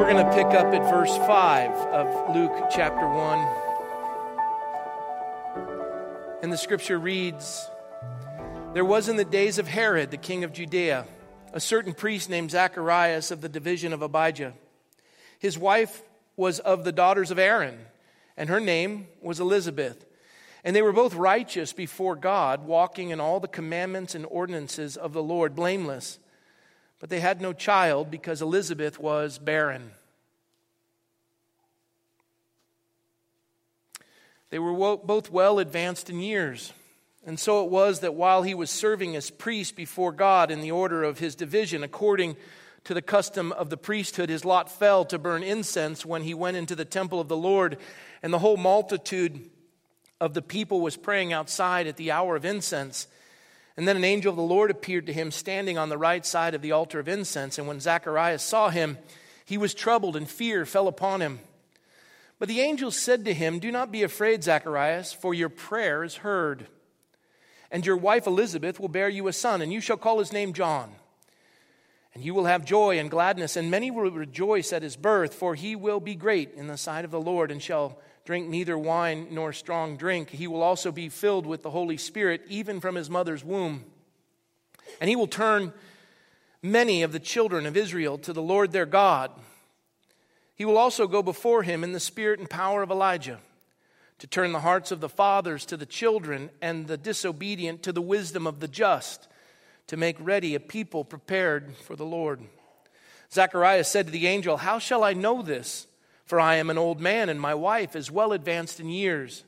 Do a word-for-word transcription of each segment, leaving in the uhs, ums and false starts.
we're going to pick up at verse five of Luke chapter one. And the scripture reads, "There was in the days of Herod, the king of Judea, a certain priest named Zacharias of the division of Abijah. His wife was of the daughters of Aaron, and her name was Elizabeth. And they were both righteous before God, walking in all the commandments and ordinances of the Lord, blameless. But they had no child because Elizabeth was barren. They were wo- both well advanced in years. And so it was that while he was serving as priest before God in the order of his division, according to the custom of the priesthood, his lot fell to burn incense when he went into the temple of the Lord, and the whole multitude of the people was praying outside at the hour of incense. And then an angel of the Lord appeared to him standing on the right side of the altar of incense. And when Zacharias saw him, he was troubled, and fear fell upon him. But the angel said to him, 'Do not be afraid, Zacharias, for your prayer is heard. And your wife Elizabeth will bear you a son, and you shall call his name John. And you will have joy and gladness, and many will rejoice at his birth, for he will be great in the sight of the Lord, and shall drink neither wine nor strong drink. He will also be filled with the Holy Spirit, even from his mother's womb. And he will turn many of the children of Israel to the Lord their God. He will also go before him in the spirit and power of Elijah, to turn the hearts of the fathers to the children, and the disobedient to the wisdom of the just, to make ready a people prepared for the Lord.' Zacharias said to the angel, 'How shall I know this? For I am an old man, and my wife is well advanced in years.'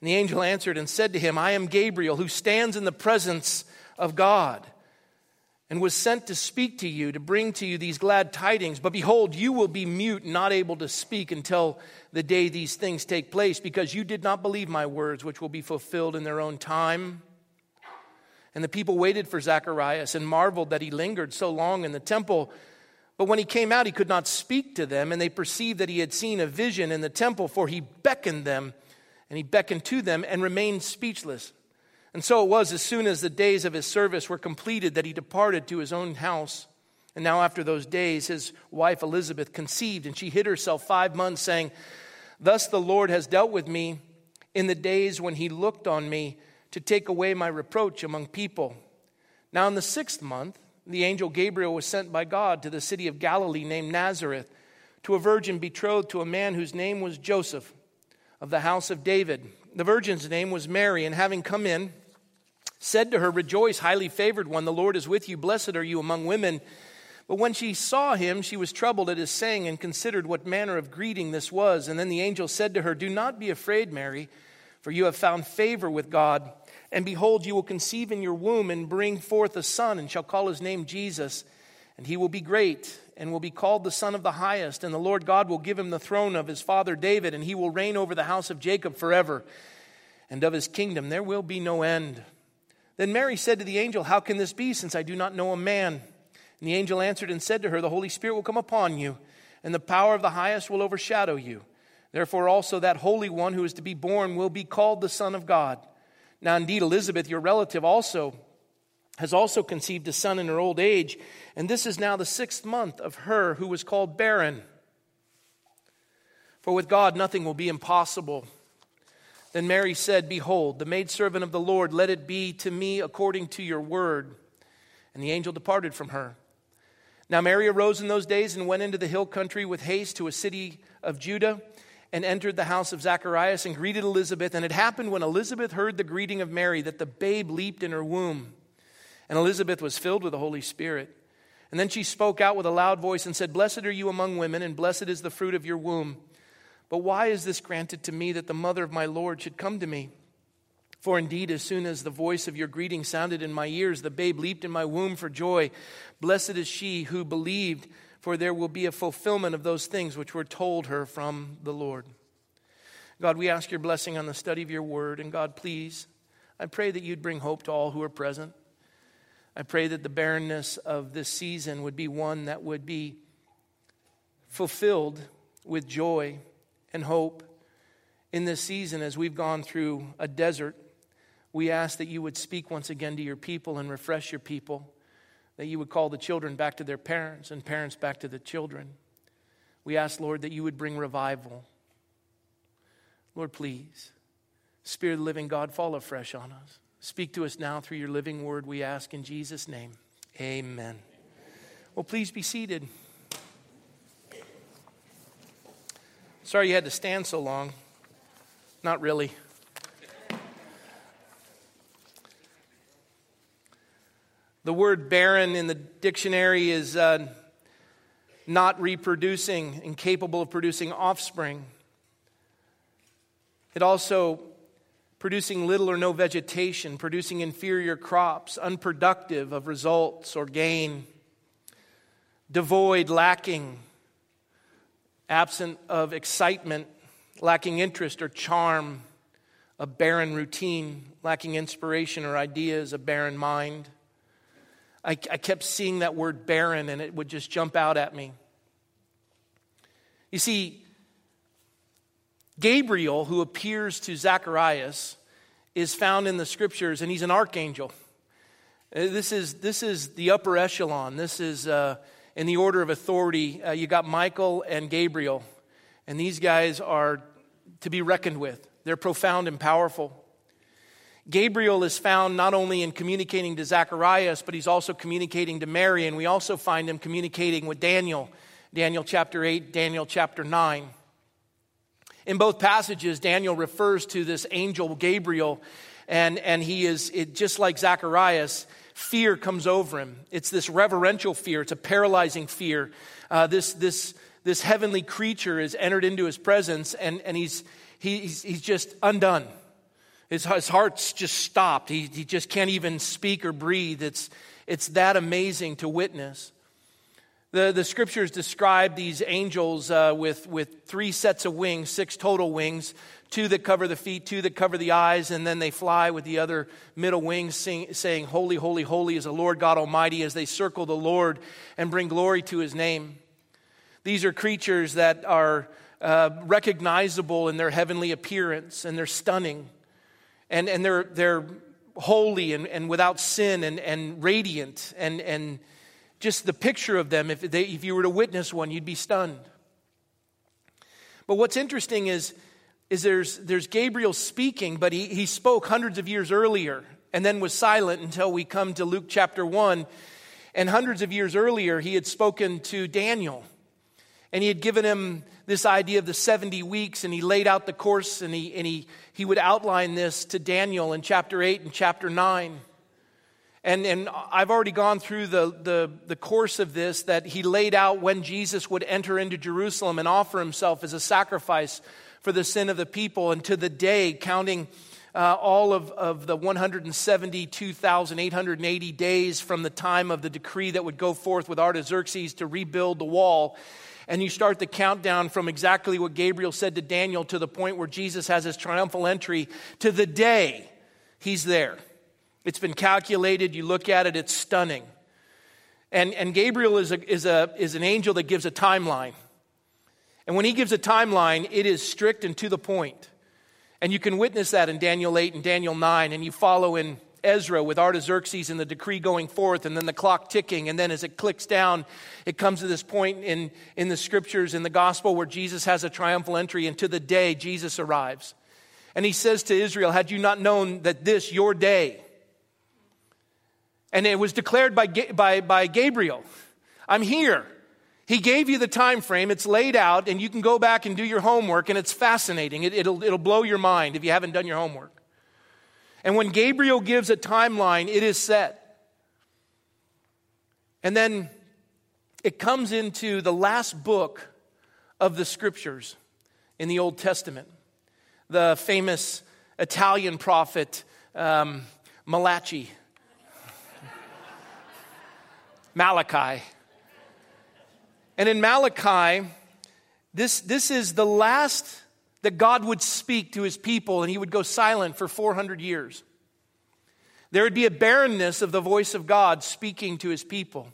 And the angel answered and said to him, 'I am Gabriel, who stands in the presence of God, and was sent to speak to you, to bring to you these glad tidings. But behold, you will be mute and not able to speak until the day these things take place, because you did not believe my words, which will be fulfilled in their own time.' And the people waited for Zacharias and marveled that he lingered so long in the temple. But when he came out, he could not speak to them, and they perceived that he had seen a vision in the temple, for he beckoned them, and he beckoned to them and remained speechless. And so it was, as soon as the days of his service were completed, that he departed to his own house. And now after those days, his wife Elizabeth conceived, and she hid herself five months, saying, 'Thus the Lord has dealt with me in the days when he looked on me to take away my reproach among people.' Now in the sixth month, the angel Gabriel was sent by God to the city of Galilee named Nazareth, to a virgin betrothed to a man whose name was Joseph, of the house of David. The virgin's name was Mary, and having come in, said to her, 'Rejoice, highly favored one, the Lord is with you. Blessed are you among women.' But when she saw him, she was troubled at his saying, and considered what manner of greeting this was. And then the angel said to her, 'Do not be afraid, Mary, for you have found favor with God. And behold, you will conceive in your womb and bring forth a son, and shall call his name Jesus. And he will be great, and will be called the Son of the Highest. And the Lord God will give him the throne of his father David, and he will reign over the house of Jacob forever. And of his kingdom there will be no end.' Then Mary said to the angel, 'How can this be, since I do not know a man?' And the angel answered and said to her, 'The Holy Spirit will come upon you, and the power of the Highest will overshadow you. Therefore also that Holy One who is to be born will be called the Son of God. Now indeed Elizabeth, your relative, also has also conceived a son in her old age, and this is now the sixth month of her who was called barren. For with God nothing will be impossible.' Then Mary said, 'Behold, the maidservant of the Lord, let it be to me according to your word.' And the angel departed from her. Now Mary arose in those days and went into the hill country with haste to a city of Judah, and entered the house of Zacharias and greeted Elizabeth. And it happened when Elizabeth heard the greeting of Mary that the babe leaped in her womb. And Elizabeth was filled with the Holy Spirit. And then she spoke out with a loud voice and said, 'Blessed are you among women, and blessed is the fruit of your womb. But why is this granted to me, that the mother of my Lord should come to me? For indeed, as soon as the voice of your greeting sounded in my ears, the babe leaped in my womb for joy. Blessed is she who believed, for there will be a fulfillment of those things which were told her from the Lord.' God, we ask your blessing on the study of your word. And God, please, I pray that you'd bring hope to all who are present. I pray that the barrenness of this season would be one that would be fulfilled with joy and hope. In this season, as we've gone through a desert, we ask that you would speak once again to your people and refresh your people, that you would call the children back to their parents and parents back to the children. We ask, Lord, that you would bring revival. Lord, please, Spirit of the living God, fall afresh on us. Speak to us now through your living word, we ask in Jesus' name. Amen. Well, please be seated. Sorry you had to stand so long. Not really. The word barren in the dictionary is uh, not reproducing, incapable of producing offspring. It also producing little or no vegetation, producing inferior crops, unproductive of results or gain, devoid, lacking, absent of excitement, lacking interest or charm, a barren routine, lacking inspiration or ideas, a barren mind. I, I kept seeing that word barren and it would just jump out at me. You see, Gabriel, who appears to Zacharias, is found in the scriptures, and he's an archangel. This is this is the upper echelon. This is... Uh, In the order of authority, uh, you got Michael and Gabriel. And these guys are to be reckoned with. They're profound and powerful. Gabriel is found not only in communicating to Zacharias, but he's also communicating to Mary. And we also find him communicating with Daniel. Daniel chapter eight, Daniel chapter nine. In both passages, Daniel refers to this angel Gabriel. And, and he is, it, just like Zacharias, fear comes over him. It's this reverential fear. It's a paralyzing fear. Uh, this this this heavenly creature is entered into his presence, and and he's he's he's just undone. His his heart's just stopped. He he just can't even speak or breathe. It's it's that amazing to witness. The the scriptures describe these angels uh, with with three sets of wings, six total wings. Two that cover the feet, two that cover the eyes, and then they fly with the other middle wings sing, saying, "Holy, holy, holy is the Lord God Almighty," as they circle the Lord and bring glory to his name. These are creatures that are uh, recognizable in their heavenly appearance, and they're stunning, and, and they're they're holy and, and without sin and, and radiant, and, and just the picture of them, if, they, if you were to witness one, you'd be stunned. But what's interesting is, is there's there's Gabriel speaking, but he, he spoke hundreds of years earlier and then was silent until we come to Luke chapter one. And hundreds of years earlier, he had spoken to Daniel. And he had given him this idea of the seventy weeks, and he laid out the course, and he and he he would outline this to Daniel in chapter eight and chapter nine. And and I've already gone through the, the, the course of this, that he laid out when Jesus would enter into Jerusalem and offer himself as a sacrifice for the sin of the people, and to the day, counting uh, all of, of the one hundred seventy-two thousand eight hundred eighty days from the time of the decree that would go forth with Artaxerxes to rebuild the wall. And you start the countdown from exactly what Gabriel said to Daniel to the point where Jesus has his triumphal entry. To the day, he's there. It's been calculated. You look at it, it's stunning. And and Gabriel is a, is a is an angel that gives a timeline. And when he gives a timeline, it is strict and to the point. And you can witness that in Daniel eight and Daniel nine. And you follow in Ezra with Artaxerxes and the decree going forth, and then the clock ticking. And then as it clicks down, it comes to this point in, in the scriptures, in the gospel, where Jesus has a triumphal entry. And to the day, Jesus arrives. And he says to Israel, "Had you not known that this, your day?" And it was declared by, by, by Gabriel, "I'm here." He gave you the time frame, it's laid out, and you can go back and do your homework, and it's fascinating. It, it'll, it'll blow your mind if you haven't done your homework. And when Gabriel gives a timeline, it is set. And then it comes into the last book of the scriptures in the Old Testament. The famous Italian prophet um, Malachi. Malachi. And in Malachi, this, this is the last that God would speak to his people, and he would go silent for four hundred years. There would be a barrenness of the voice of God speaking to his people.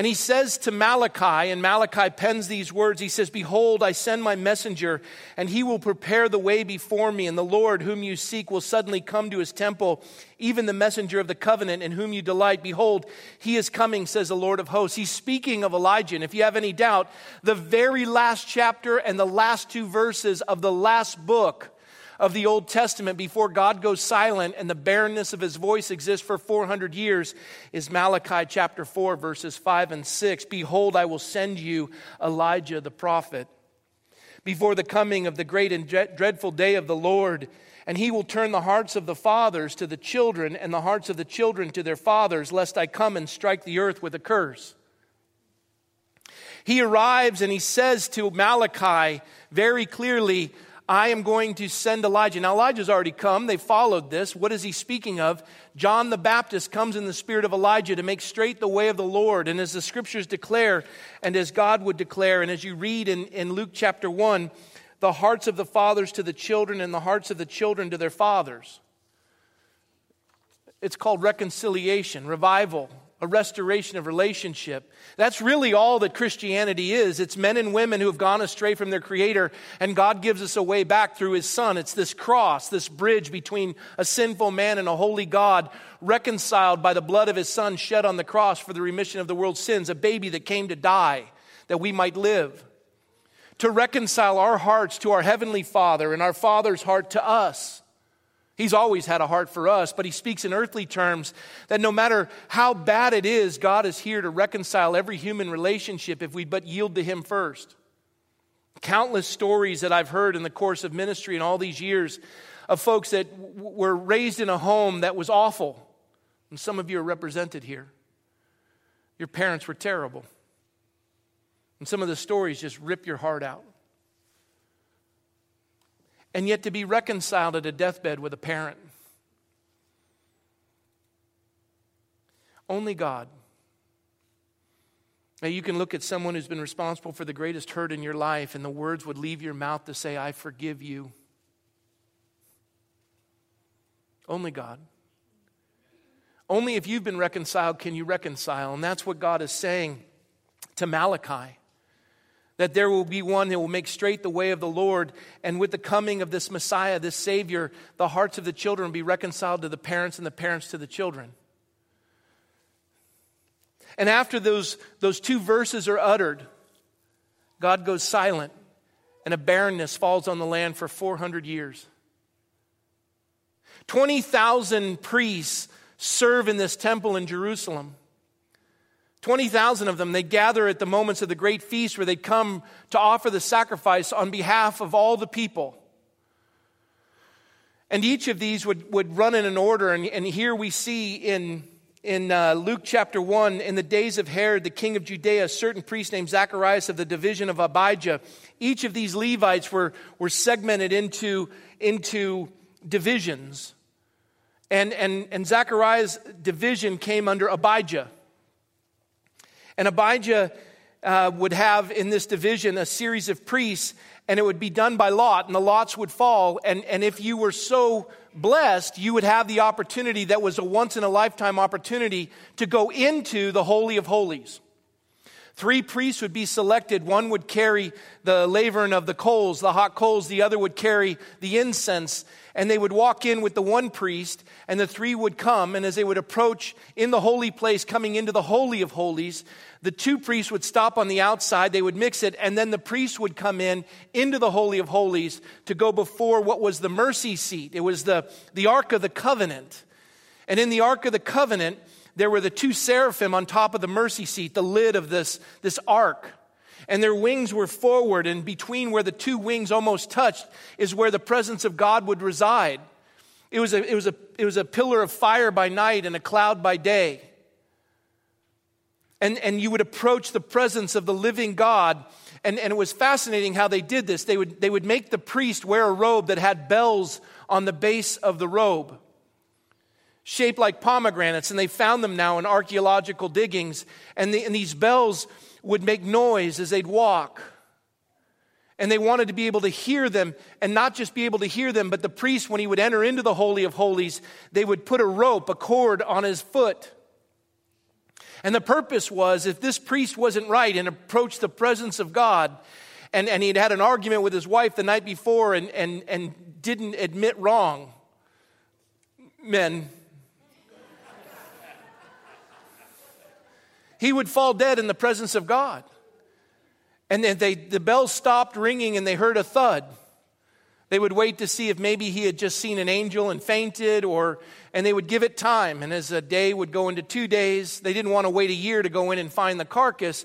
And he says to Malachi, and Malachi pens these words, he says, "Behold, I send my messenger, and he will prepare the way before me. And the Lord whom you seek will suddenly come to his temple, even the messenger of the covenant in whom you delight. Behold, he is coming, says the Lord of hosts." He's speaking of Elijah. And if you have any doubt, the very last chapter and the last two verses of the last book of the Old Testament before God goes silent and the barrenness of his voice exists for four hundred years is Malachi chapter four, verses five and six. "Behold, I will send you Elijah the prophet before the coming of the great and dreadful day of the Lord. And he will turn the hearts of the fathers to the children and the hearts of the children to their fathers, lest I come and strike the earth with a curse." He arrives and he says to Malachi very clearly, "I am going to send Elijah." Now, Elijah's already come. They followed this. What is he speaking of? John the Baptist comes in the spirit of Elijah to make straight the way of the Lord. And as the scriptures declare, and as God would declare, and as you read in, in Luke chapter one, the hearts of the fathers to the children and the hearts of the children to their fathers. It's called reconciliation, revival, a restoration of relationship. That's really all that Christianity is. It's men and women who have gone astray from their Creator, and God gives us a way back through His Son. It's this cross, this bridge between a sinful man and a holy God, reconciled by the blood of His Son shed on the cross for the remission of the world's sins, a baby that came to die that we might live, to reconcile our hearts to our Heavenly Father and our Father's heart to us. He's always had a heart for us, but he speaks in earthly terms that no matter how bad it is, God is here to reconcile every human relationship if we but yield to him first. Countless stories that I've heard in the course of ministry in all these years of folks that w- were raised in a home that was awful. And some of you are represented here. Your parents were terrible. And some of the stories just rip your heart out. And yet to be reconciled at a deathbed with a parent. Only God. Now you can look at someone who's been responsible for the greatest hurt in your life, and the words would leave your mouth to say, "I forgive you." Only God. Only if you've been reconciled can you reconcile. And that's what God is saying to Malachi. That there will be one that will make straight the way of the Lord. And with the coming of this Messiah, this Savior, the hearts of the children will be reconciled to the parents and the parents to the children. And after those, those two verses are uttered, God goes silent and a barrenness falls on the land for four hundred years. twenty thousand priests serve in this temple in Jerusalem. twenty thousand of them, they gather at the moments of the great feast where they come to offer the sacrifice on behalf of all the people. And each of these would, would run in an order. And, and here we see in, in uh, Luke chapter one, "In the days of Herod, the king of Judea, a certain priest named Zacharias of the division of Abijah." Each of these Levites were, were segmented into, into divisions. And, and, and Zacharias' division came under Abijah. And Abijah uh, would have in this division a series of priests, and it would be done by lot, and the lots would fall. And, and if you were so blessed, you would have the opportunity that was a once-in-a-lifetime opportunity to go into the Holy of Holies. Three priests would be selected. One would carry the lavern of the coals, the hot coals. The other would carry the incense. And they would walk in with the one priest, and the three would come. And as they would approach in the holy place, coming into the Holy of Holies, the two priests would stop on the outside. They would mix it, and then the priest would come in into the Holy of Holies to go before what was the mercy seat. It was the, the Ark of the Covenant. And in the Ark of the Covenant, there were the two seraphim on top of the mercy seat, the lid of this, this ark. And their wings were forward, and between where the two wings almost touched is where the presence of God would reside. It was a, it was a, it was a pillar of fire by night and a cloud by day. And, and you would approach the presence of the living God. And, and it was fascinating how they did this. They would, they would make the priest wear a robe that had bells on the base of the robe, shaped like pomegranates, and they found them now in archaeological diggings. And, the, and these bells would make noise as they'd walk. And they wanted to be able to hear them, and not just be able to hear them, but the priest, when he would enter into the Holy of Holies, they would put a rope, a cord on his foot. And the purpose was, if this priest wasn't right and approached the presence of God, and, and he'd had an argument with his wife the night before and, and, and didn't admit wrong, men, he would fall dead in the presence of God. And then they, the bell stopped ringing and they heard a thud. They would wait to see if maybe he had just seen an angel and fainted, or, and they would give it time. And as a day would go into two days, they didn't want to wait a year to go in and find the carcass,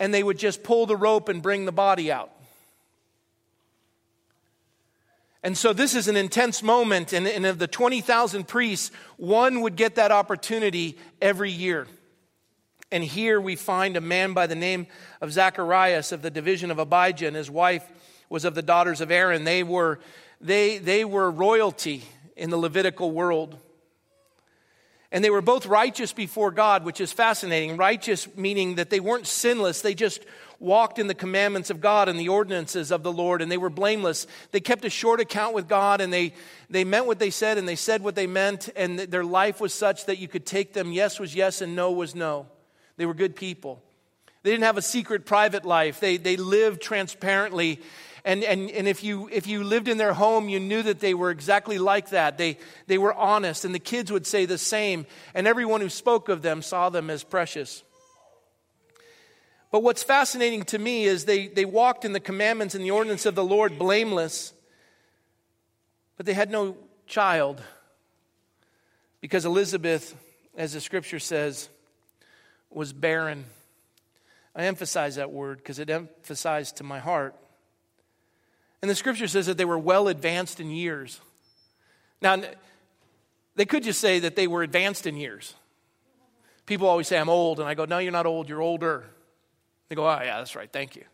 and they would just pull the rope and bring the body out. And so this is an intense moment, and, and of the twenty thousand priests, one would get that opportunity every year. And here we find a man by the name of Zacharias of the division of Abijah, and his wife was of the daughters of Aaron. They were, they, they were royalty in the Levitical world. And they were both righteous before God, which is fascinating. Righteous meaning that they weren't sinless. They just walked in the commandments of God and the ordinances of the Lord, and they were blameless. They kept a short account with God, and they, they meant what they said, and they said what they meant, and their life was such that you could take them. Yes was yes, and no was no. They were good people. They didn't have a secret private life. They they lived transparently. And and and if you if you lived in their home, you knew that they were exactly like that. They they were honest, and the kids would say the same. And everyone who spoke of them saw them as precious. But what's fascinating to me is they, they walked in the commandments and the ordinance of the Lord blameless, but they had no child. Because Elizabeth, as the scripture says, was barren. I emphasize that word because it emphasized to my heart. And the scripture says that they were well advanced in years. Now, they could just say that they were advanced in years. People always say, I'm old. And I go, no, you're not old. You're older. They go, oh, yeah, that's right. Thank you.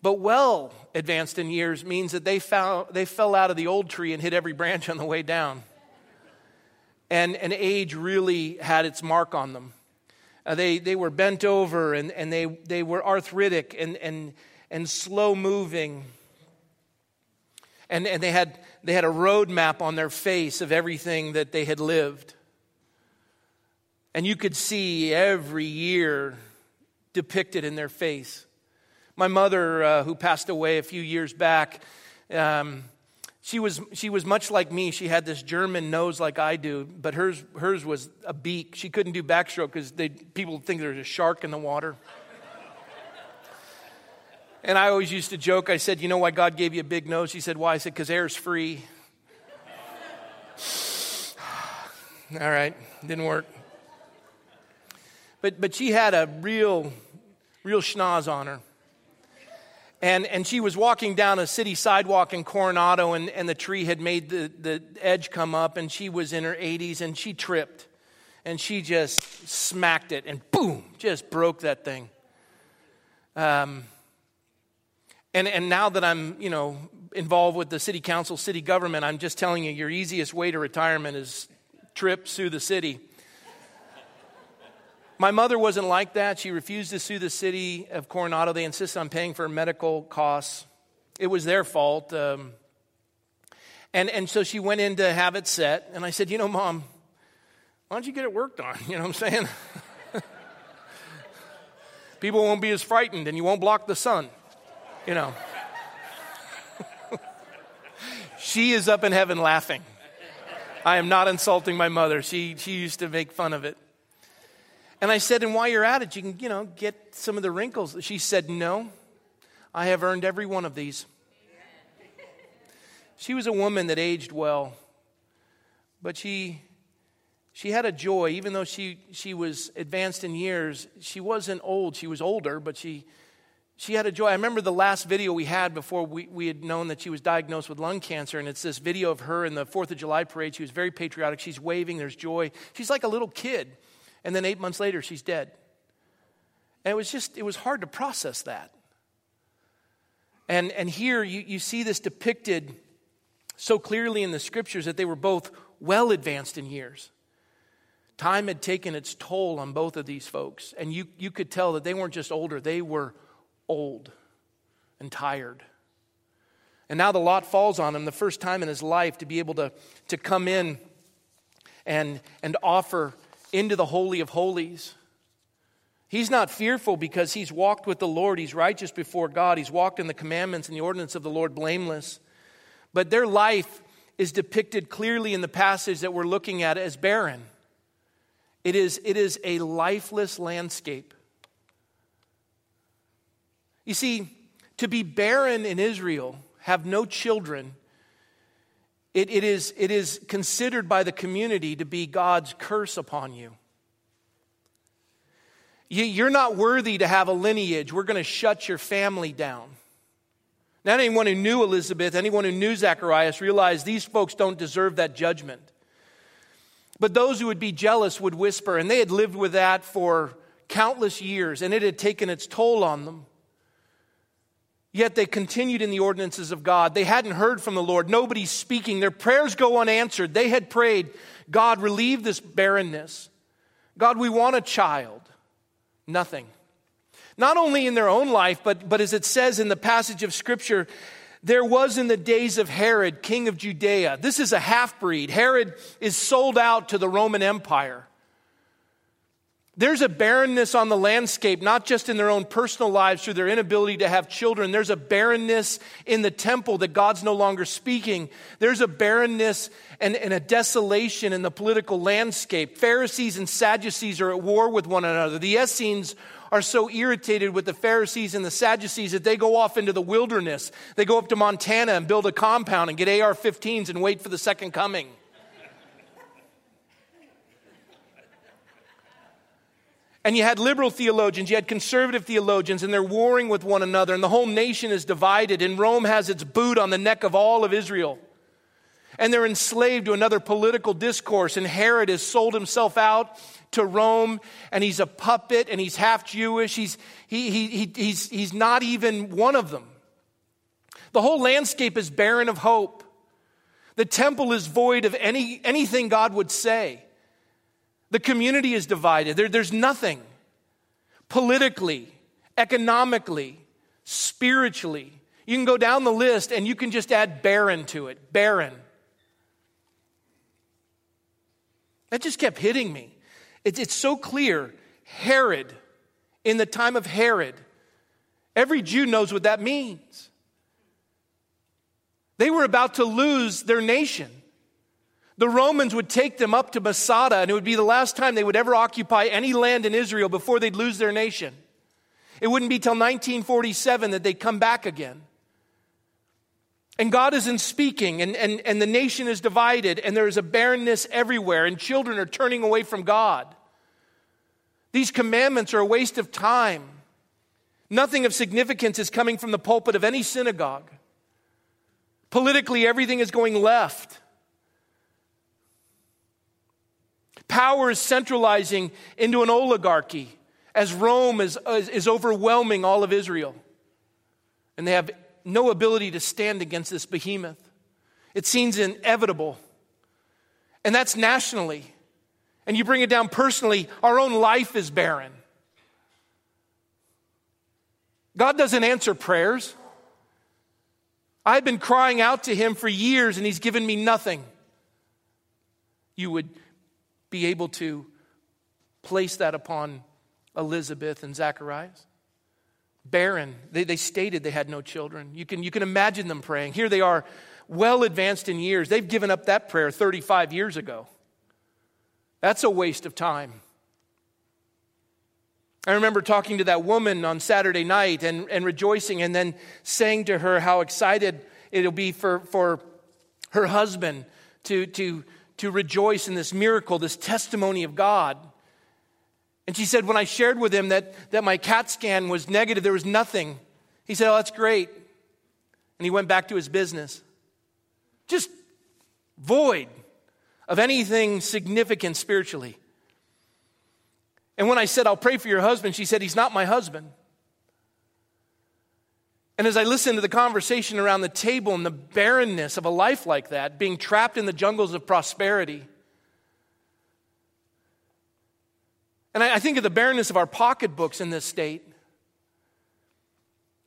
But well advanced in years means that they fell, they fell out of the old tree and hit every branch on the way down. And, and age really had its mark on them. Uh, they they were bent over, and, and they, they were arthritic and and and slow moving. And and they had they had a roadmap on their face of everything that they had lived. And you could see every year depicted in their face. My mother, uh, who passed away a few years back, um, she was she was much like me. She had this German nose like I do, but hers hers was a beak. She couldn't do backstroke because people think there's a shark in the water. And I always used to joke. I said, you know why God gave you a big nose? She said, why? I said, because air's free. All right, didn't work. But but she had a real, real schnoz on her. And and she was walking down a city sidewalk in Coronado, and, and the tree had made the, the edge come up, and she was in her eighties, and she tripped. And she just smacked it, and boom, just broke that thing. Um. And and now that I'm, you know, involved with the city council, city government, I'm just telling you, your easiest way to retirement is trip, sue the city. My mother wasn't like that. She refused to sue the city of Coronado. They insisted on paying for medical costs. It was their fault. Um, and, and so she went in to have it set. And I said, you know, Mom, why don't you get it worked on? You know what I'm saying? People won't be as frightened, and you won't block the sun, you know. She is up in heaven laughing. I am not insulting my mother. She, she used to make fun of it. And I said, and while you're at it, you can, you know, get some of the wrinkles. She said, no, I have earned every one of these. She was a woman that aged well, but she she had a joy. Even though she, she was advanced in years, she wasn't old. She was older, but she she had a joy. I remember the last video we had before we, we had known that she was diagnosed with lung cancer, and it's this video of her in the fourth of July parade. She was very patriotic. She's waving. There's joy. She's like a little kid. And then eight months later, she's dead. And it was just, it was hard to process that. And and here you, you see this depicted so clearly in the scriptures that they were both well advanced in years. Time had taken its toll on both of these folks. And you, you could tell that they weren't just older, they were old and tired. And now the lot falls on him, the first time in his life, to be able to, to come in and and offer into the Holy of Holies. He's not fearful because he's walked with the Lord. He's righteous before God. He's walked in the commandments and the ordinance of the Lord blameless. But their life is depicted clearly in the passage that we're looking at as barren. It is, it is a lifeless landscape. You see, to be barren in Israel, have no children, it, it is, it is considered by the community to be God's curse upon you. You're not worthy to have a lineage. We're going to shut your family down. Not anyone who knew Elizabeth, anyone who knew Zacharias realized these folks don't deserve that judgment. But those who would be jealous would whisper, and they had lived with that for countless years, and it had taken its toll on them. Yet they continued in the ordinances of God. They hadn't heard from the Lord. Nobody's speaking. Their prayers go unanswered. They had prayed, God, relieve this barrenness. God, we want a child. Nothing. Not only in their own life, but, but as it says in the passage of Scripture, there was in the days of Herod, king of Judea. This is a half-breed. Herod is sold out to the Roman Empire. There's a barrenness on the landscape, not just in their own personal lives through their inability to have children. There's a barrenness in the temple that God's no longer speaking. There's a barrenness and, and a desolation in the political landscape. Pharisees and Sadducees are at war with one another. The Essenes are so irritated with the Pharisees and the Sadducees that they go off into the wilderness. They go up to Montana and build a compound and get A R fifteens and wait for the second coming. And you had liberal theologians, you had conservative theologians, and they're warring with one another, and the whole nation is divided, and Rome has its boot on the neck of all of Israel. And they're enslaved to another political discourse, and Herod has sold himself out to Rome, and he's a puppet, and he's half Jewish. He's, he, he, he, he's, he's not even one of them. The whole landscape is barren of hope. The temple is void of any anything God would say. The community is divided. There, there's nothing politically, economically, spiritually. You can go down the list and you can just add barren to it. Barren. That just kept hitting me. It, it's so clear. Herod, in the time of Herod, every Jew knows what that means. They were about to lose their nation. The Romans would take them up to Masada, and it would be the last time they would ever occupy any land in Israel before they'd lose their nation. It wouldn't be till nineteen forty-seven that they'd come back again. And God isn't speaking, and, and, and the nation is divided, and there is a barrenness everywhere, and children are turning away from God. These commandments are a waste of time. Nothing of significance is coming from the pulpit of any synagogue. Politically, everything is going left. Power is centralizing into an oligarchy as Rome is, is, is overwhelming all of Israel. And they have no ability to stand against this behemoth. It seems inevitable. And that's nationally. And you bring it down personally, our own life is barren. God doesn't answer prayers. I've been crying out to him for years and he's given me nothing. You would be able to place that upon Elizabeth and Zacharias. Barren. They, they stated they had no children. You can, you can imagine them praying. Here they are, well advanced in years. They've given up that prayer thirty-five years ago. That's a waste of time. I remember talking to that woman on Saturday night and, and rejoicing and then saying to her how excited it'll be for, for her husband to to. to rejoice in this miracle, this testimony of God. And she said, when I shared with him that, that my CAT scan was negative, there was nothing. He said, oh, that's great. And he went back to his business. Just void of anything significant spiritually. And when I said, I'll pray for your husband, she said, he's not my husband. And as I listened to the conversation around the table and the barrenness of a life like that, being trapped in the jungles of prosperity, and I, I think of the barrenness of our pocketbooks in this state.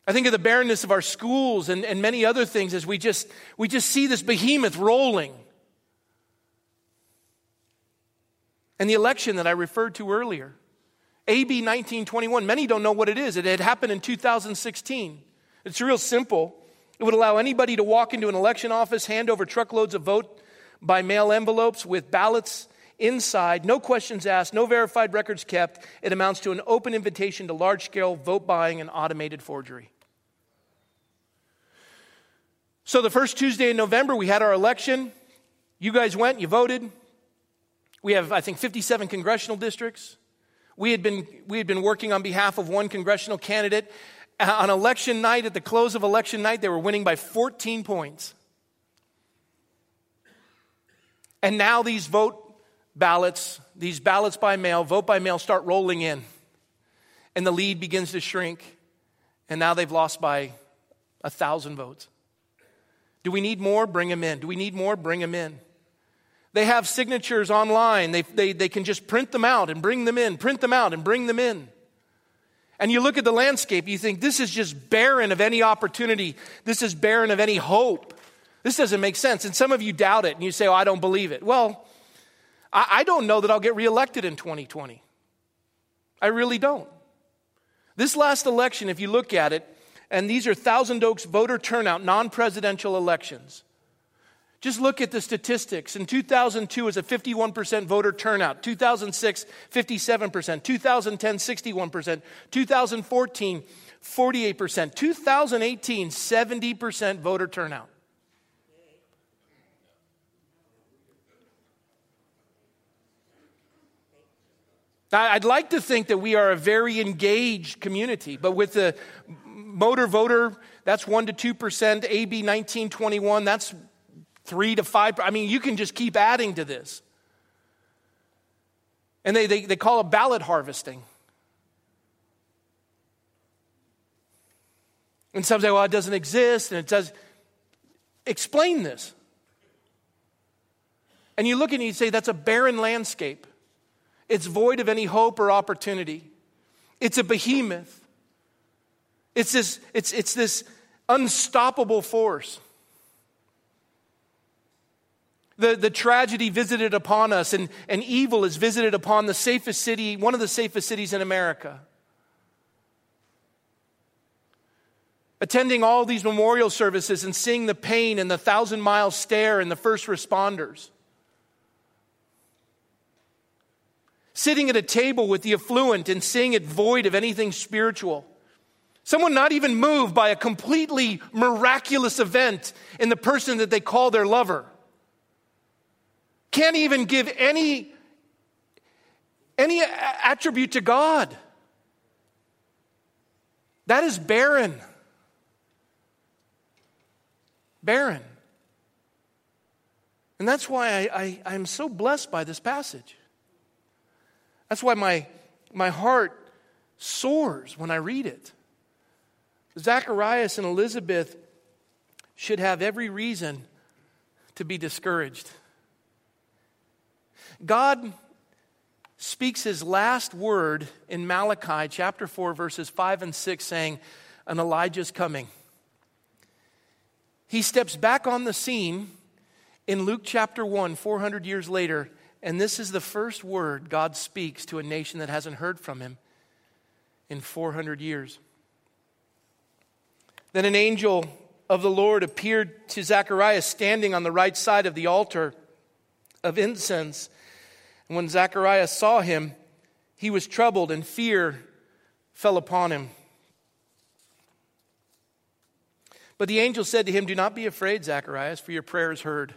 I think of the barrenness of our schools and, and many other things as we just, we just see this behemoth rolling. And the election that I referred to earlier A B nineteen twenty-one, many don't know what it is. It had happened in two thousand sixteen. It's real simple. It would allow anybody to walk into an election office, hand over truckloads of vote by mail envelopes with ballots inside, no questions asked, no verified records kept. It amounts to an open invitation to large-scale vote buying and automated forgery. So the first Tuesday in November, we had our election. You guys went, you voted. We have, I think, fifty-seven congressional districts. We had been we had been working on behalf of one congressional candidate. On election night, at the close of election night, they were winning by fourteen points. And now these vote ballots, these ballots by mail, vote by mail start rolling in. And the lead begins to shrink. And now they've lost by a thousand votes. Do we need more? Bring them in. Do we need more? Bring them in. They have signatures online. They, they, they can just print them out and bring them in. Print them out and bring them in. And you look at the landscape, you think, this is just barren of any opportunity. This is barren of any hope. This doesn't make sense. And some of you doubt it and you say, oh, I don't believe it. Well, I, I don't know that I'll get reelected in twenty twenty. I really don't. This last election, if you look at it, and these are Thousand Oaks voter turnout, non-presidential elections. Just look at the statistics. In two thousand two, it was a fifty-one percent voter turnout. two thousand six, fifty-seven percent. two thousand ten, sixty-one percent. two thousand fourteen, forty-eight percent. two thousand eighteen, seventy percent voter turnout. Now, I'd like to think that we are a very engaged community, but with the motor voter, that's one to two percent. A B nineteen twenty-one, that's Three to five, I mean, you can just keep adding to this. And they, they, they call it ballot harvesting. And some say, well, it doesn't exist, and it does. Explain this. And you look and you say, that's a barren landscape. It's void of any hope or opportunity. It's a behemoth. It's this, it's, it's this unstoppable force. The, the tragedy visited upon us, and, and evil is visited upon the safest city, one of the safest cities in America. Attending all these memorial services and seeing the pain and the thousand mile stare and the first responders. Sitting at a table with the affluent and seeing it void of anything spiritual. Someone not even moved by a completely miraculous event in the person that they call their lover. Can't even give any, any attribute to God. That is barren. Barren. And that's why I, I am so blessed by this passage. That's why my, my heart soars when I read it. Zacharias and Elizabeth should have every reason to be discouraged. God speaks his last word in Malachi chapter four, verses five and six, saying, an Elijah's coming. He steps back on the scene in Luke chapter one, four hundred years later, and this is the first word God speaks to a nation that hasn't heard from him in four hundred years. Then an angel of the Lord appeared to Zacharias standing on the right side of the altar of incense. And when Zacharias saw him, he was troubled, and fear fell upon him. But the angel said to him, do not be afraid, Zacharias, for your prayer is heard.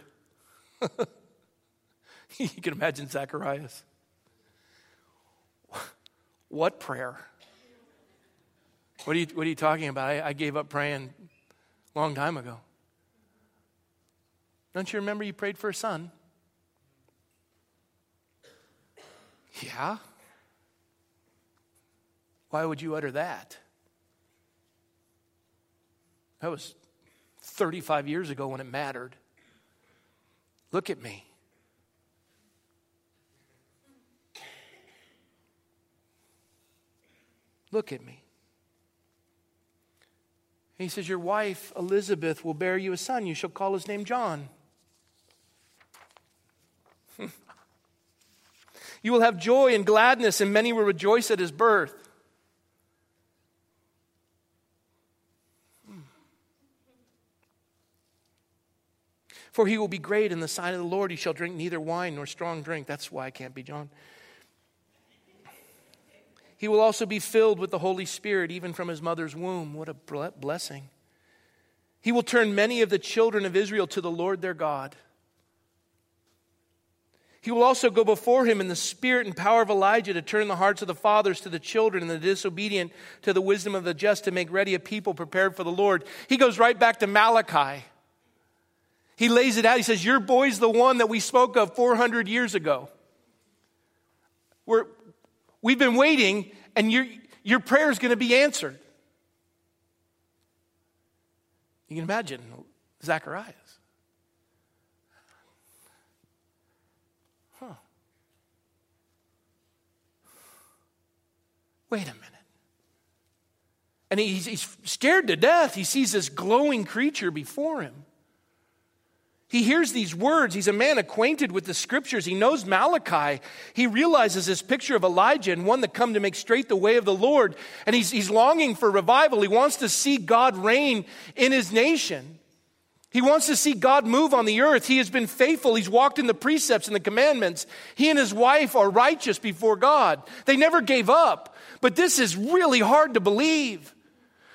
You can imagine Zacharias. What prayer? What are you, what are you talking about? I, I gave up praying a long time ago. Don't you remember you prayed for a son? Yeah? Why would you utter that? That was thirty-five years ago when it mattered. Look at me. Look at me. And he says, your wife, Elizabeth, will bear you a son. You shall call his name John. You will have joy and gladness, and many will rejoice at his birth. For he will be great in the sight of the Lord. He shall drink neither wine nor strong drink. That's why I can't be John. He will also be filled with the Holy Spirit, even from his mother's womb. What a blessing. He will turn many of the children of Israel to the Lord their God. He will also go before him in the spirit and power of Elijah to turn the hearts of the fathers to the children and the disobedient to the wisdom of the just, to make ready a people prepared for the Lord. He goes right back to Malachi. He lays it out. He says, your boy's the one that we spoke of four hundred years ago. We're, we've been waiting, and your, your prayer is going to be answered. You can imagine Zacharias. Wait a minute. And he's, he's scared to death. He sees this glowing creature before him. He hears these words. He's a man acquainted with the scriptures. He knows Malachi. He realizes this picture of Elijah and one that come to make straight the way of the Lord. And he's, he's longing for revival. He wants to see God reign in his nation. He wants to see God move on the earth. He has been faithful. He's walked in the precepts and the commandments. He and his wife are righteous before God. They never gave up. But this is really hard to believe.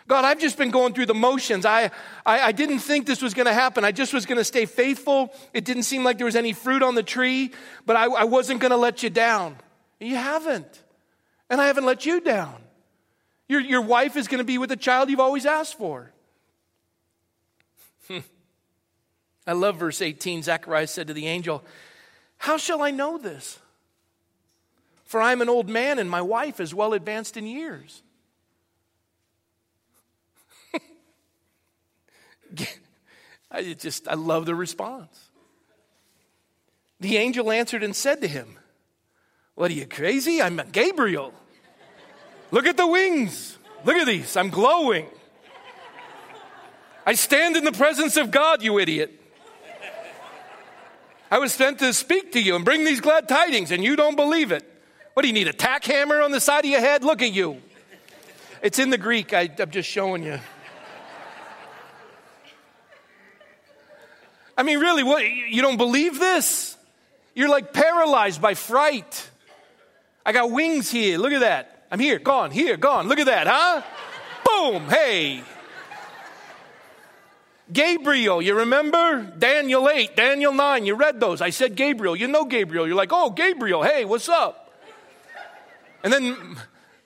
God, I've just been going through the motions. I, I, I didn't think this was going to happen. I just was going to stay faithful. It didn't seem like there was any fruit on the tree, but I, I wasn't going to let you down. You haven't. And I haven't let you down. Your, your wife is going to be with the child you've always asked for. I love verse eighteen. Zacharias said to the angel, how shall I know this? For I am an old man and my wife is well advanced in years. I just, I love the response. The angel answered and said to him, what are you, crazy? I'm Gabriel. Look at the wings. Look at these. I'm glowing. I stand in the presence of God, you idiot. I was sent to speak to you and bring these glad tidings, and you don't believe it. What do you need, a tack hammer on the side of your head? Look at you. It's in the Greek. I, I'm just showing you. I mean, really, what? You don't believe this? You're like paralyzed by fright. I got wings here. Look at that. I'm here, gone, here, gone. Look at that, huh? Boom, hey. Gabriel, you remember? Daniel eight, Daniel nine, you read those. I said Gabriel. You know Gabriel. You're like, oh, Gabriel, hey, what's up? And then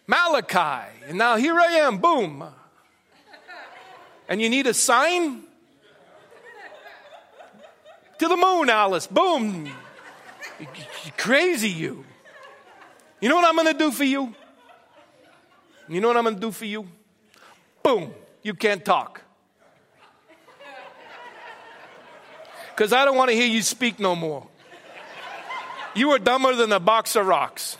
Malachi, and now here I am, boom. And you need a sign? To the moon, Alice, boom. Crazy you. You know what I'm going to do for you? You know what I'm going to do for you? Boom, you can't talk. Because I don't want to hear you speak no more. You are dumber than a box of rocks.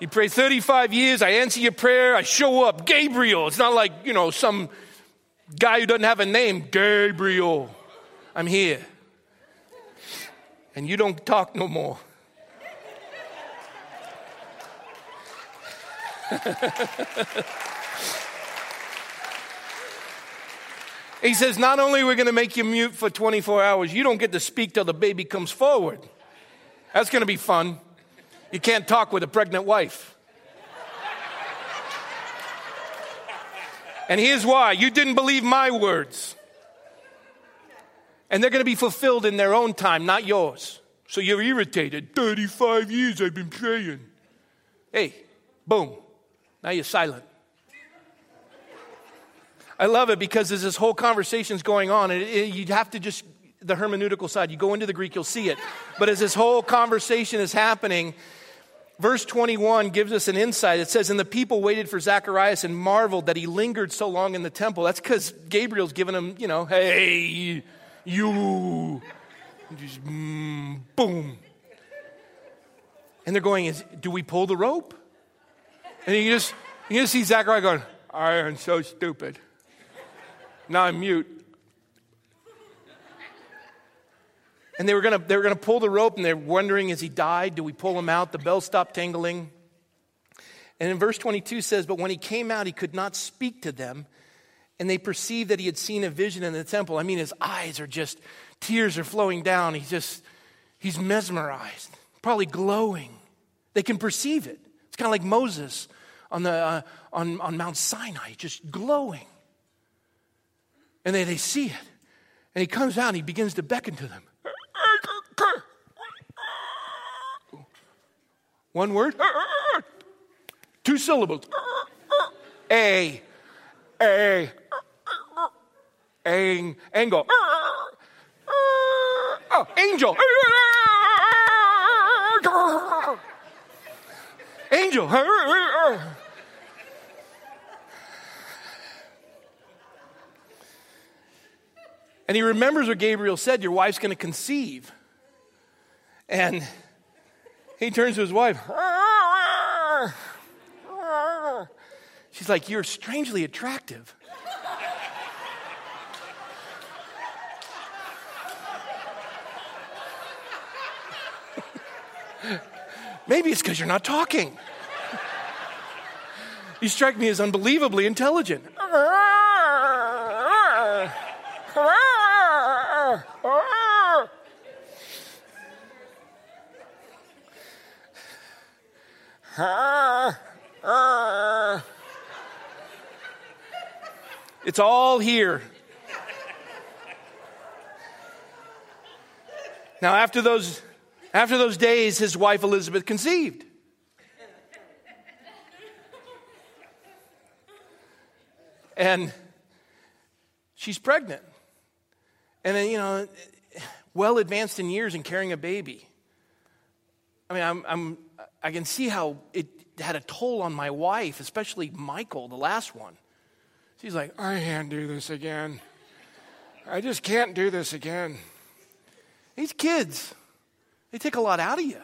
You pray thirty-five years, I answer your prayer, I show up, Gabriel. It's not like, you know, some guy who doesn't have a name, Gabriel. I'm here. And you don't talk no more. He says, not only are we going to make you mute for twenty-four hours, you don't get to speak till the baby comes forward. That's going to be fun. You can't talk with a pregnant wife. And here's why. You didn't believe my words. And they're going to be fulfilled in their own time, not yours. So you're irritated. thirty-five years I've been praying. Hey, boom. Now you're silent. I love it because there's this whole conversation's going on, and it, it, you have to just, the hermeneutical side, you go into the Greek, you'll see it. But as this whole conversation is happening, verse twenty-one gives us an insight. It says, and the people waited for Zacharias and marveled that he lingered so long in the temple. That's because Gabriel's giving him, you know, hey, you, just, mm, boom. And they're going, is, do we pull the rope? And you just, you just see Zacharias going, I am so stupid. Now I'm mute. And they were going to they were going to pull the rope, and they're wondering, as he died, do we pull him out? The bell stopped tingling. And in verse twenty-two says, but when he came out, he could not speak to them. And they perceived that he had seen a vision in the temple. I mean, his eyes are just, tears are flowing down. He's just, he's mesmerized, probably glowing. They can perceive it. It's kind of like Moses on the uh, on, on Mount Sinai, just glowing. And they, they see it. And he comes out and he begins to beckon to them. One word. Two syllables. A. A. Ang. Angle. Oh, angel. Angel. And he remembers what Gabriel said, your wife's going to conceive. And he turns to his wife. She's like, you're strangely attractive. Maybe it's because you're not talking. You strike me as unbelievably intelligent. It's all here. Now, after those after those days, his wife Elizabeth conceived. And she's pregnant. And then, you know, well advanced in years and carrying a baby. I mean, I'm, I'm I can see how it had a toll on my wife, especially Michael, the last one. She's like, I can't do this again. I just can't do this again. These kids, they take a lot out of you.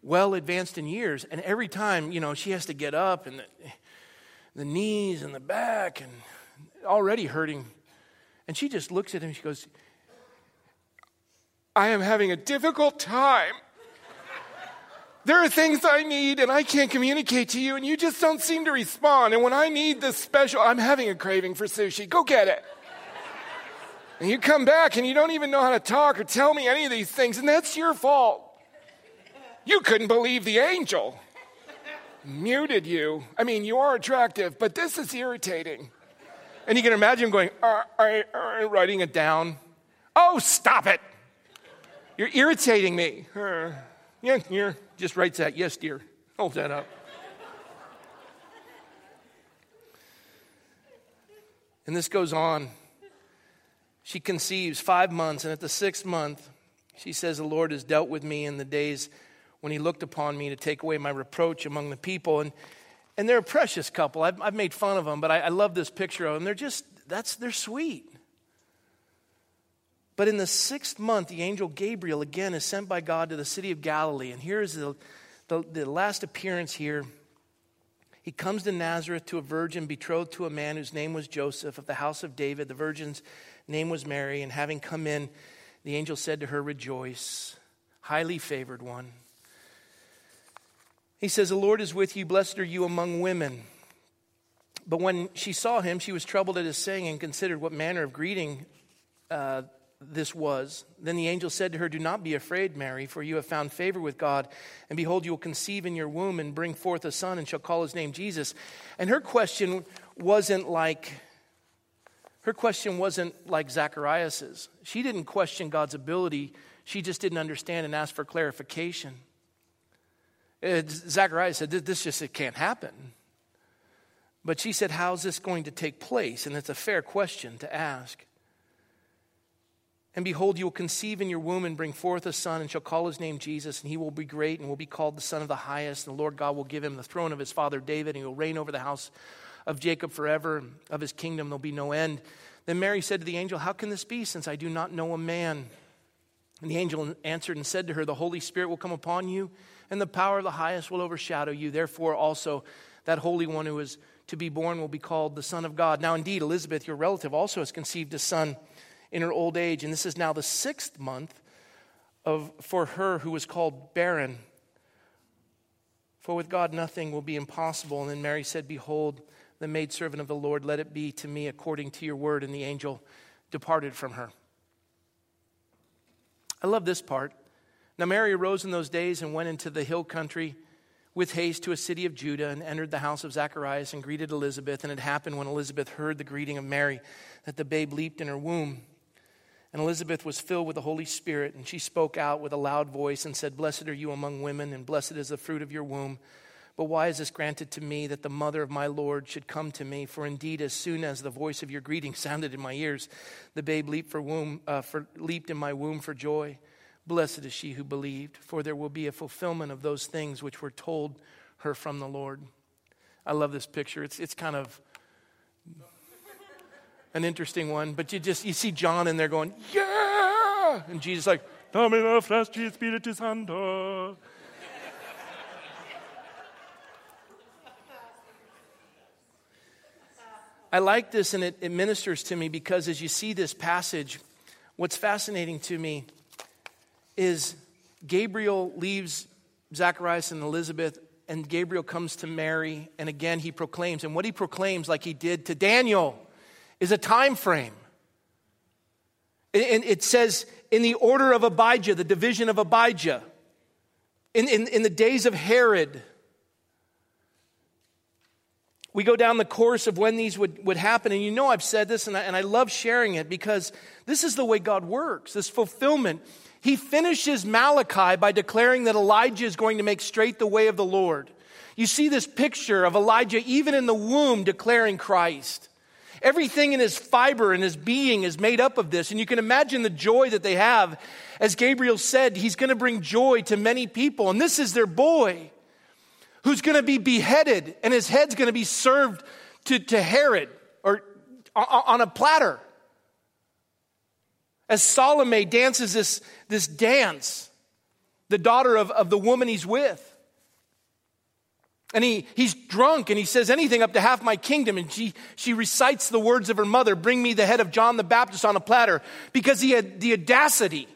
Well advanced in years. And every time, you know, she has to get up, and the, the knees and the back, and already hurting. And she just looks at him and she goes, I am having a difficult time. There are things I need and I can't communicate to you, and you just don't seem to respond. And when I need this special, I'm having a craving for sushi. Go get it. And you come back and you don't even know how to talk or tell me any of these things, and that's your fault. You couldn't believe the angel. Muted you. I mean, you are attractive, but this is irritating. And you can imagine him going, uh, uh, uh, writing it down. Oh, stop it. You're irritating me. Uh, yeah, yeah. Just writes that, yes, dear. Hold that up. And this goes on. She conceives five months, and at the sixth month, she says, the Lord has dealt with me in the days when he looked upon me to take away my reproach among the people. And and they're a precious couple. I've, I've made fun of them, but I, I love this picture of them. They're just, that's, they're sweet. But in the sixth month, the angel Gabriel again is sent by God to the city of Galilee. And here's the, the, the last appearance here. He comes to Nazareth to a virgin betrothed to a man whose name was Joseph of the house of David. The virgin's name was Mary. And having come in, the angel said to her, rejoice, highly favored one. He says, the Lord is with you. Blessed are you among women. But when she saw him, she was troubled at his saying and considered what manner of greeting uh this was. Then the angel said to her, do not be afraid, Mary, for you have found favor with God. And behold, you will conceive in your womb and bring forth a son and shall call his name Jesus. And her question wasn't like, her question wasn't like Zacharias's. She didn't question God's ability. She just didn't understand and asked for clarification. Zacharias said, this just, it can't happen. But she said, how's this going to take place? And it's a fair question to ask. And behold, you will conceive in your womb and bring forth a son and shall call his name Jesus. And he will be great and will be called the Son of the Highest. And the Lord God will give him the throne of his father David. And he will reign over the house of Jacob forever. Of his kingdom there will be no end. Then Mary said to the angel, how can this be, since I do not know a man? And the angel answered and said to her, the Holy Spirit will come upon you, and the power of the Highest will overshadow you. Therefore also that Holy One who is to be born will be called the Son of God. Now indeed, Elizabeth, your relative, also has conceived a son in her old age, and this is now the sixth month of for her who was called barren. For with God nothing will be impossible. And then Mary said, Behold, the maidservant of the Lord, let it be to me according to your word. And the angel departed from her. I love this part. Now Mary arose in those days and went into the hill country with haste to a city of Judah and entered the house of Zacharias and greeted Elizabeth. And it happened when Elizabeth heard the greeting of Mary that the babe leaped in her womb. And Elizabeth was filled with the Holy Spirit, and she spoke out with a loud voice and said, Blessed are you among women, and blessed is the fruit of your womb. But why is this granted to me, that the mother of my Lord should come to me? For indeed, as soon as the voice of your greeting sounded in my ears, the babe leaped, for womb, uh, for, leaped in my womb for joy. Blessed is she who believed, for there will be a fulfillment of those things which were told her from the Lord. I love this picture. It's, it's kind of an interesting one, but you just, you see John in there going, yeah! And Jesus like, I like this, and it, it ministers to me, because as you see this passage, what's fascinating to me is Gabriel leaves Zacharias and Elizabeth, and Gabriel comes to Mary, and again he proclaims, and what he proclaims, like he did to Daniel, is a time frame. And it says, in the order of Abijah, the division of Abijah, in, in, in the days of Herod. We go down the course of when these would, would happen. And you know I've said this, and I, and I love sharing it, because this is the way God works, this fulfillment. He finishes Malachi by declaring that Elijah is going to make straight the way of the Lord. You see this picture of Elijah even in the womb declaring Christ. Everything in his fiber and his being is made up of this. And you can imagine the joy that they have. As Gabriel said, he's going to bring joy to many people. And this is their boy who's going to be beheaded, and his head's going to be served to, to Herod or on a platter. As Salome dances this, this dance, the daughter of, of the woman he's with. And he, he's drunk, and he says, anything up to half my kingdom. And she, she recites the words of her mother, bring me the head of John the Baptist on a platter, because he had the audacity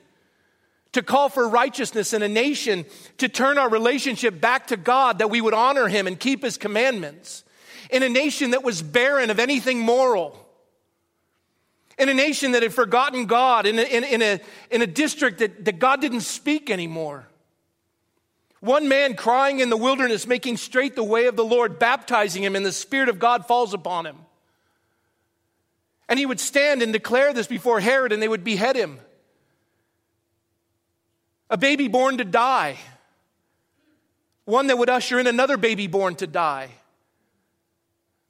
to call for righteousness in a nation, to turn our relationship back to God, that we would honor him and keep his commandments. In a nation that was barren of anything moral. In a nation that had forgotten God, in a, in, in a, in a district that, that God didn't speak anymore. One man crying in the wilderness, making straight the way of the Lord, baptizing him, and the Spirit of God falls upon him. And he would stand and declare this before Herod, and they would behead him. A baby born to die. One that would usher in another baby born to die.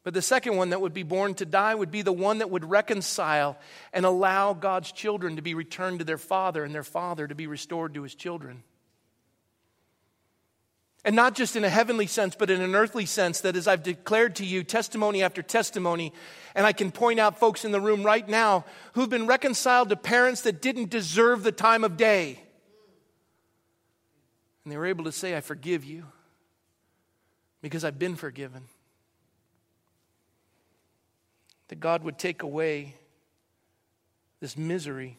But the second one that would be born to die would be the one that would reconcile and allow God's children to be returned to their father, and their father to be restored to his children. And not just in a heavenly sense, but in an earthly sense, that as I've declared to you testimony after testimony, and I can point out folks in the room right now who've been reconciled to parents that didn't deserve the time of day. And they were able to say, I forgive you because I've been forgiven. That God would take away this misery.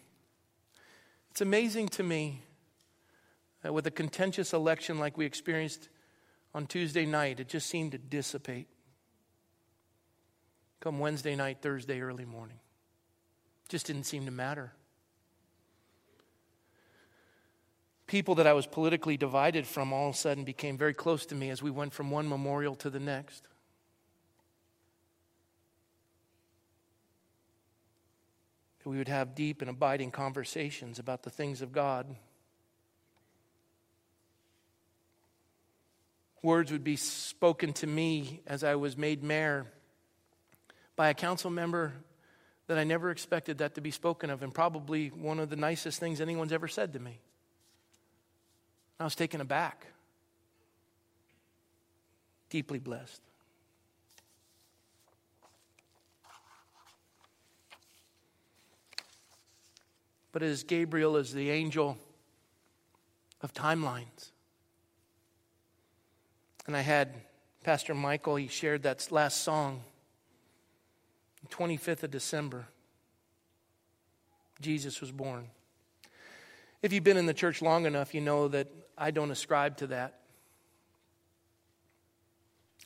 It's amazing to me. With a contentious election like we experienced on Tuesday night, it just seemed to dissipate. Come Wednesday night, Thursday, early morning. Just didn't seem to matter. People that I was politically divided from all of a sudden became very close to me as we went from one memorial to the next. We would have deep and abiding conversations about the things of God. Words would be spoken to me as I was made mayor by a council member that I never expected that to be spoken of, and probably one of the nicest things anyone's ever said to me. I was taken aback. Deeply blessed. But as Gabriel is the angel of timelines. And I had Pastor Michael, he shared that last song. The twenty-fifth of December, Jesus was born. If you've been in the church long enough, you know that I don't ascribe to that.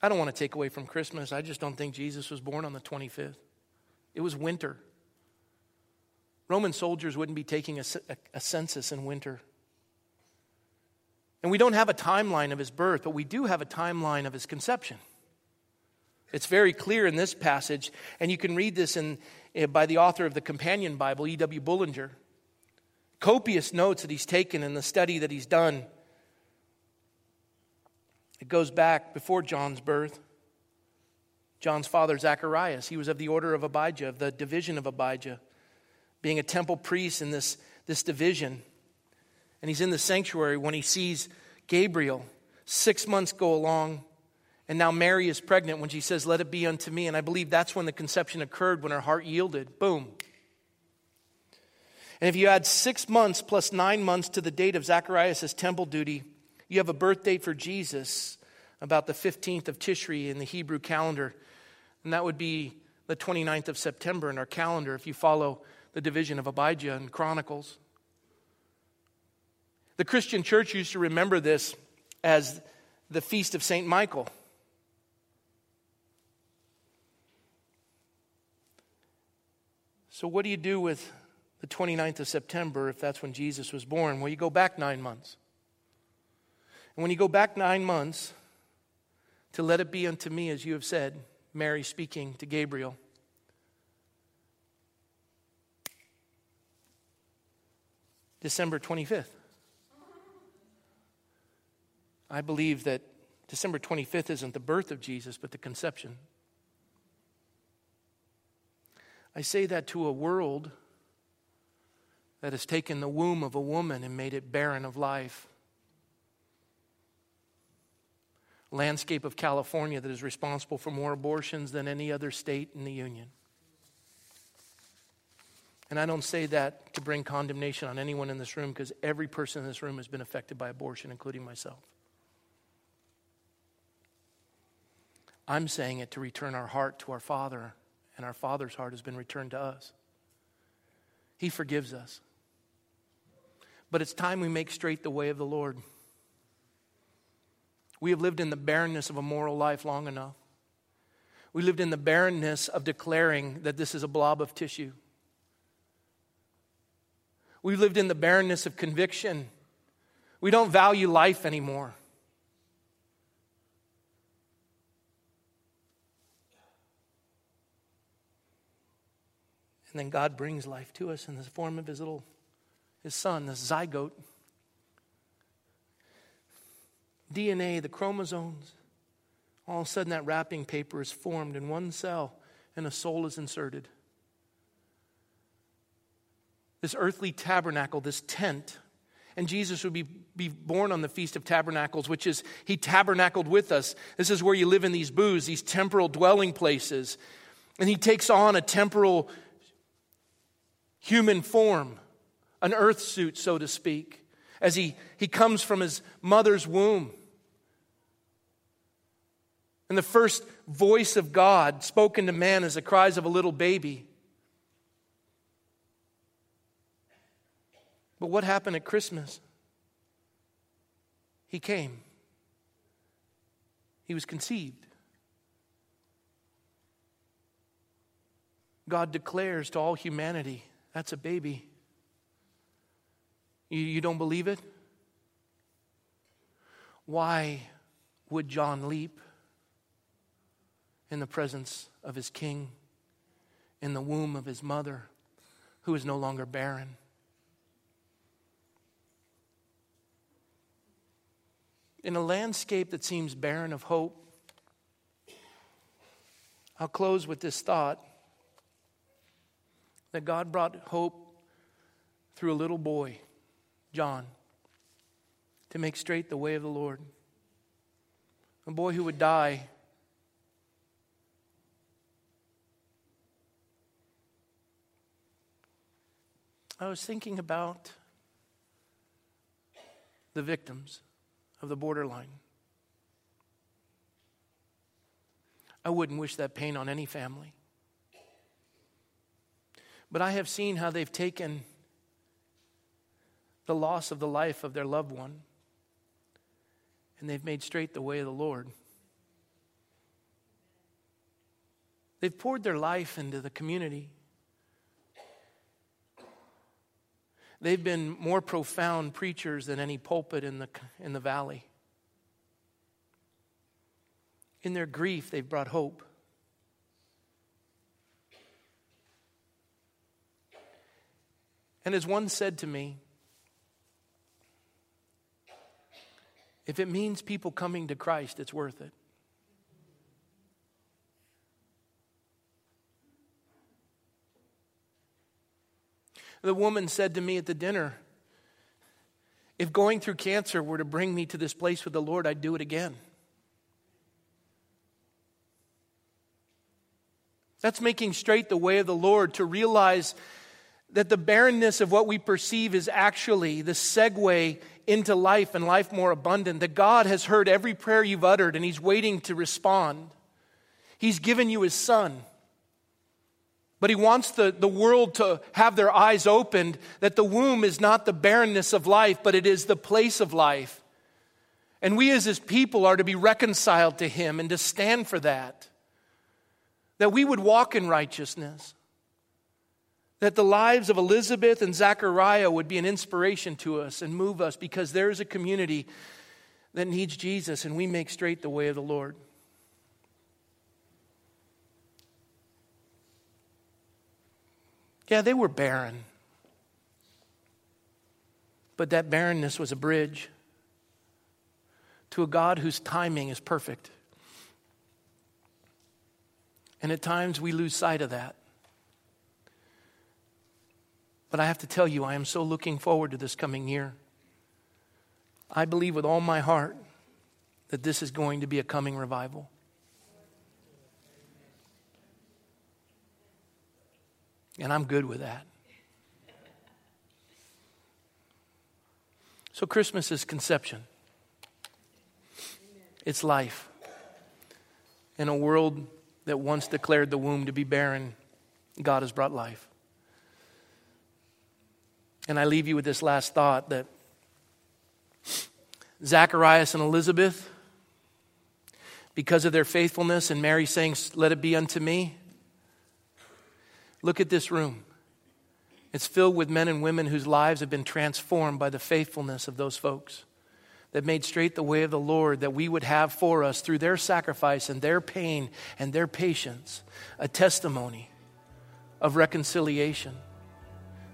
I don't want to take away from Christmas. I just don't think Jesus was born on the twenty-fifth. It was winter. Roman soldiers wouldn't be taking a, a, a census in winter. And we don't have a timeline of his birth, but we do have a timeline of his conception. It's very clear in this passage, and you can read this in, by the author of the Companion Bible, E W Bullinger. Copious notes that he's taken in the study that he's done. It goes back before John's birth. John's father, Zacharias, he was of the order of Abijah, of the division of Abijah, being a temple priest in this, this division. And he's in the sanctuary when he sees Gabriel. Six months go along, and now Mary is pregnant when she says, "Let it be unto me." And I believe that's when the conception occurred, when her heart yielded. Boom. And if you add six months plus nine months to the date of Zacharias' temple duty, you have a birth date for Jesus about the fifteenth of Tishri in the Hebrew calendar. And that would be the twenty-ninth of September in our calendar if you follow the division of Abijah and Chronicles. The Christian church used to remember this as the Feast of Saint Michael. So what do you do with the twenty-ninth of September if that's when Jesus was born? Well, you go back nine months. And when you go back nine months to "let it be unto me," as you have said, Mary speaking to Gabriel, December twenty-fifth. I believe that December twenty-fifth isn't the birth of Jesus, but the conception. I say that to a world that has taken the womb of a woman and made it barren of life. Landscape of California that is responsible for more abortions than any other state in the union. And I don't say that to bring condemnation on anyone in this room, because every person in this room has been affected by abortion, including myself. I'm saying it to return our heart to our Father, and our Father's heart has been returned to us. He forgives us. But it's time we make straight the way of the Lord. We have lived in the barrenness of a moral life long enough. We lived in the barrenness of declaring that this is a blob of tissue. We lived in the barrenness of conviction. We don't value life anymore. And then God brings life to us in the form of his little, his son, this zygote. D N A, the chromosomes, all of a sudden that wrapping paper is formed in one cell and a soul is inserted. This earthly tabernacle, this tent, and Jesus would be, be born on the Feast of Tabernacles, which is, he tabernacled with us. This is where you live in these booths, these temporal dwelling places. And he takes on a temporal human form, an earth suit, so to speak, as he, he comes from his mother's womb. And the first voice of God spoken to man is the cries of a little baby. But what happened at Christmas? He came. He was conceived. God declares to all humanity, that's a baby. You, you don't believe it? Why would John leap in the presence of his king, in the womb of his mother, who is no longer barren? In a landscape that seems barren of hope, I'll close with this thought that God brought hope through a little boy, John, to make straight the way of the Lord. A boy who would die, I was thinking about the victims of the borderline. I wouldn't wish that pain on any family. But I have seen how they've taken the loss of the life of their loved one, and they've made straight the way of the Lord. They've poured their life into the community. They've been more profound preachers than any pulpit in the in the valley. In their grief, they've brought hope. And as one said to me, if it means people coming to Christ, it's worth it. The woman said to me at the dinner, if going through cancer were to bring me to this place with the Lord, I'd do it again. That's making straight the way of the Lord, to realize that the barrenness of what we perceive is actually the segue into life and life more abundant. That God has heard every prayer you've uttered and He's waiting to respond. He's given you His Son. But He wants the, the world to have their eyes opened, that the womb is not the barrenness of life, but it is the place of life. And we as His people are to be reconciled to Him and to stand for that. That we would walk in righteousness. That the lives of Elizabeth and Zachariah would be an inspiration to us and move us, because there is a community that needs Jesus, and we make straight the way of the Lord. Yeah, they were barren. But that barrenness was a bridge to a God whose timing is perfect. And at times we lose sight of that. But I have to tell you, I am so looking forward to this coming year. I believe with all my heart that this is going to be a coming revival. And I'm good with that. So Christmas is conception. It's life. In a world that once declared the womb to be barren, God has brought life. And I leave you with this last thought, that Zacharias and Elizabeth, because of their faithfulness and Mary saying, "Let it be unto me," look at this room. It's filled with men and women whose lives have been transformed by the faithfulness of those folks that made straight the way of the Lord, that we would have for us, through their sacrifice and their pain and their patience, a testimony of reconciliation,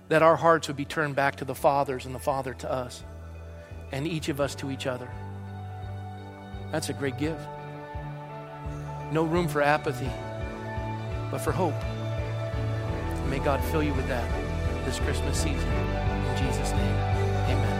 that our hearts would be turned back to the Father's and the Father to us, and each of us to each other. That's a great gift. No room for apathy, but for hope. May God fill you with that this Christmas season. In Jesus' name, amen.